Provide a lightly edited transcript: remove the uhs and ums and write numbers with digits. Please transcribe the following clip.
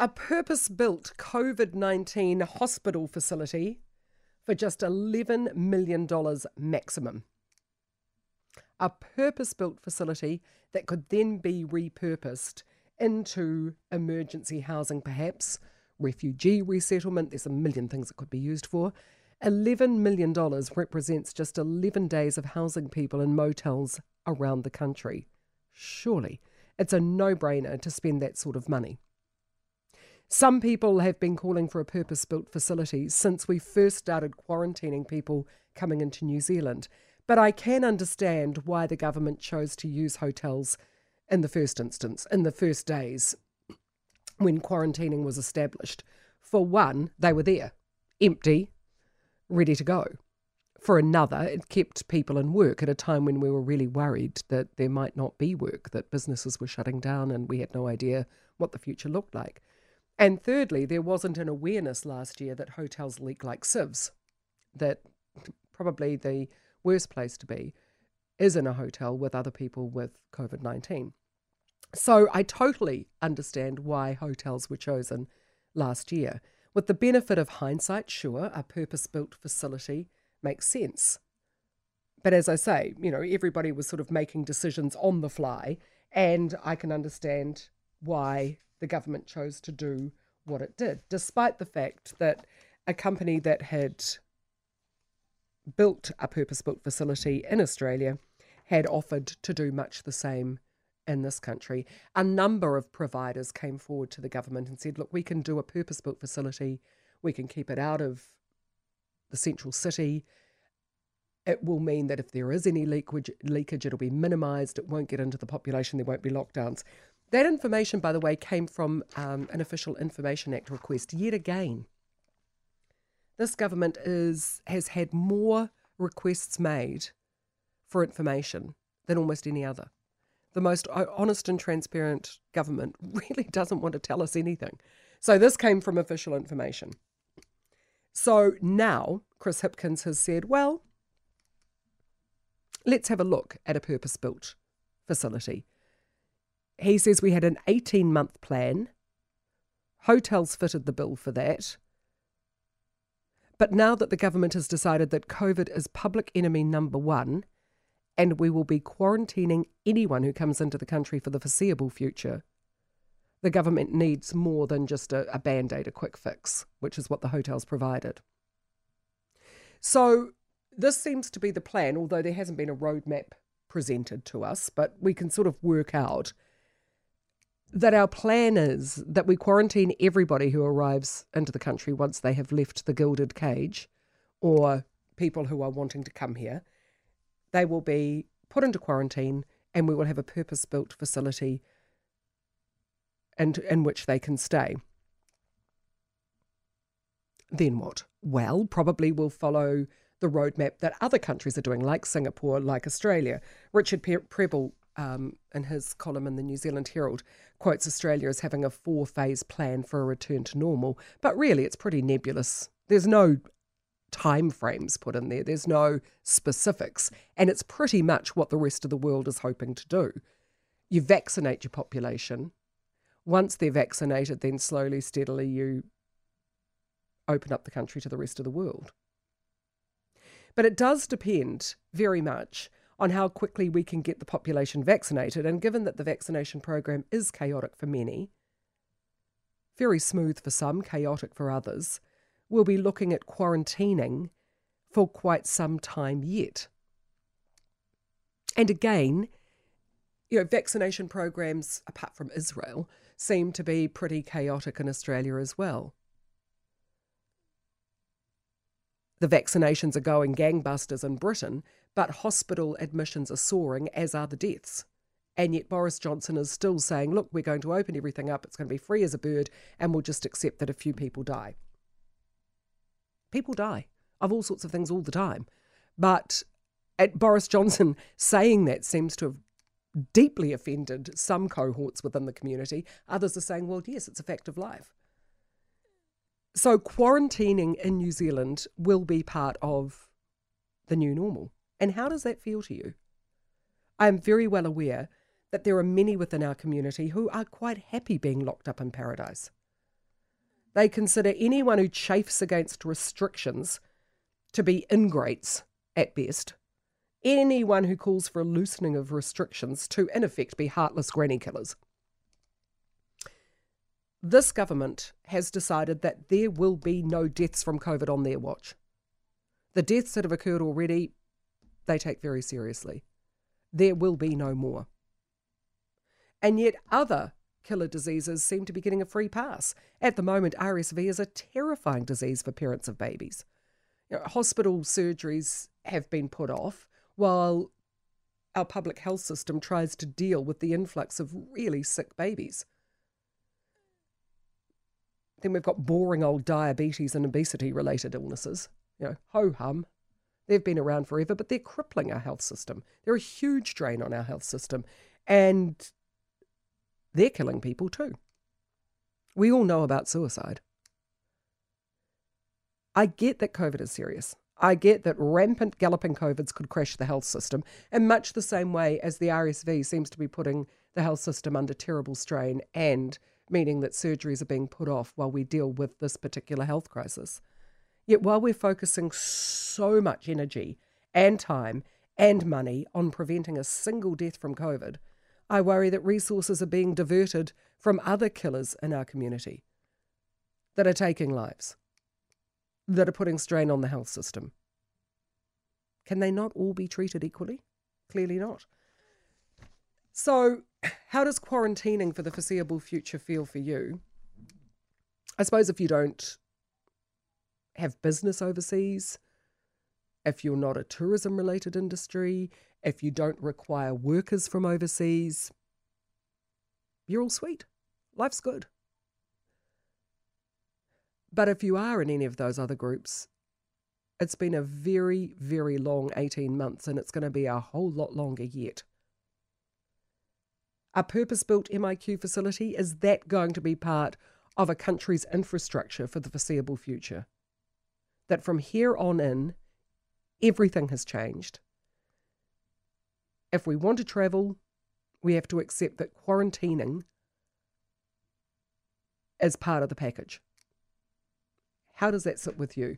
a purpose-built COVID-19 hospital facility for just $11 million maximum. A purpose-built facility that could then be repurposed into emergency housing, perhaps, refugee resettlement. There's a million things it could be used for. $11 million represents just 11 days of housing people in motels around the country. Surely it's a no-brainer to spend that sort of money. Some people have been calling for a purpose-built facility since we first started quarantining people coming into New Zealand, but I can understand why the government chose to use hotels in the first instance, in the first days when quarantining was established. For one, they were there, empty, ready to go. For another, it kept people in work at a time when we were really worried that there might not be work, that businesses were shutting down and we had no idea what the future looked like. And thirdly, there wasn't an awareness last year that hotels leak like sieves, that probably the worst place to be is in a hotel with other people with COVID-19. So I totally understand why hotels were chosen last year. With the benefit of hindsight, sure, a purpose-built facility makes sense. But as I say, you know, everybody was sort of making decisions on the fly, and I can understand why the government chose to do what it did, despite the fact that a company that had built a purpose-built facility in Australia had offered to do much the same in this country. A number of providers came forward to the government and said, look, we can do a purpose-built facility, we can keep it out of the central city. It will mean that if there is any leakage, it'll be minimised, it won't get into the population, there won't be lockdowns. That information, by the way, came from an Official Information Act request yet again. This government has had more requests made for information than almost any other. The most honest and transparent government really doesn't want to tell us anything. So this came from official information. So now Chris Hipkins has said, well, let's have a look at a purpose-built facility. He says we had an 18-month plan. Hotels fitted the bill for that. But now that the government has decided that COVID is public enemy number one, and we will be quarantining anyone who comes into the country for the foreseeable future, the government needs more than just a Band-Aid, a quick fix, which is what the hotels provided. So this seems to be the plan, although there hasn't been a roadmap presented to us, but we can sort of work out that our plan is that we quarantine everybody who arrives into the country once they have left the gilded cage, or people who are wanting to come here. They will be put into quarantine and we will have a purpose-built facility in which they can stay. Then what? Well, probably we'll follow the roadmap that other countries are doing, like Singapore, like Australia. Richard Prebble, in his column in the New Zealand Herald, quotes Australia as having a 4-phase plan for a return to normal, but really it's pretty nebulous. There's no time frames put in there, there's no specifics, and it's pretty much what the rest of the world is hoping to do. You vaccinate your population. Once they're vaccinated, then slowly, steadily, you open up the country to the rest of the world. But it does depend very much on how quickly we can get the population vaccinated, and given that the vaccination program is chaotic for many, very smooth for some, chaotic for others, we'll be looking at quarantining for quite some time yet. And again, you know, vaccination programs, apart from Israel, seem to be pretty chaotic in Australia as well. The vaccinations are going gangbusters in Britain, but hospital admissions are soaring, as are the deaths. And yet Boris Johnson is still saying, look, we're going to open everything up, it's going to be free as a bird, and we'll just accept that a few people die. People die of all sorts of things all the time. But Boris Johnson saying that seems to have deeply offended some cohorts within the community. Others are saying, well, yes, it's a fact of life. So quarantining in New Zealand will be part of the new normal. And how does that feel to you? I am very well aware that there are many within our community who are quite happy being locked up in paradise. They consider anyone who chafes against restrictions to be ingrates at best. Anyone who calls for a loosening of restrictions to, in effect, be heartless granny killers. This government has decided that there will be no deaths from COVID on their watch. The deaths that have occurred already, they take very seriously. There will be no more. And yet other killer diseases seem to be getting a free pass. At the moment, RSV is a terrifying disease for parents of babies. You know, hospital surgeries have been put off while our public health system tries to deal with the influx of really sick babies. Then we've got boring old diabetes and obesity-related illnesses. You know, ho-hum. They've been around forever, but they're crippling our health system. They're a huge drain on our health system. And they're killing people too. We all know about suicide. I get that COVID is serious. I get that rampant galloping COVIDs could crash the health system in much the same way as the RSV seems to be putting the health system under terrible strain and meaning that surgeries are being put off while we deal with this particular health crisis. Yet while we're focusing so much energy and time and money on preventing a single death from COVID, I worry that resources are being diverted from other killers in our community that are taking lives, that are putting strain on the health system. Can they not all be treated equally? Clearly not. So how does quarantining for the foreseeable future feel for you? I suppose if you don't have business overseas, if you're not a tourism-related industry, if you don't require workers from overseas, you're all sweet. Life's good. But if you are in any of those other groups, it's been a very, very long 18 months and it's going to be a whole lot longer yet. A purpose-built MIQ facility, is that going to be part of a country's infrastructure for the foreseeable future? That from here on in, everything has changed. If we want to travel, we have to accept that quarantining is part of the package. How does that sit with you?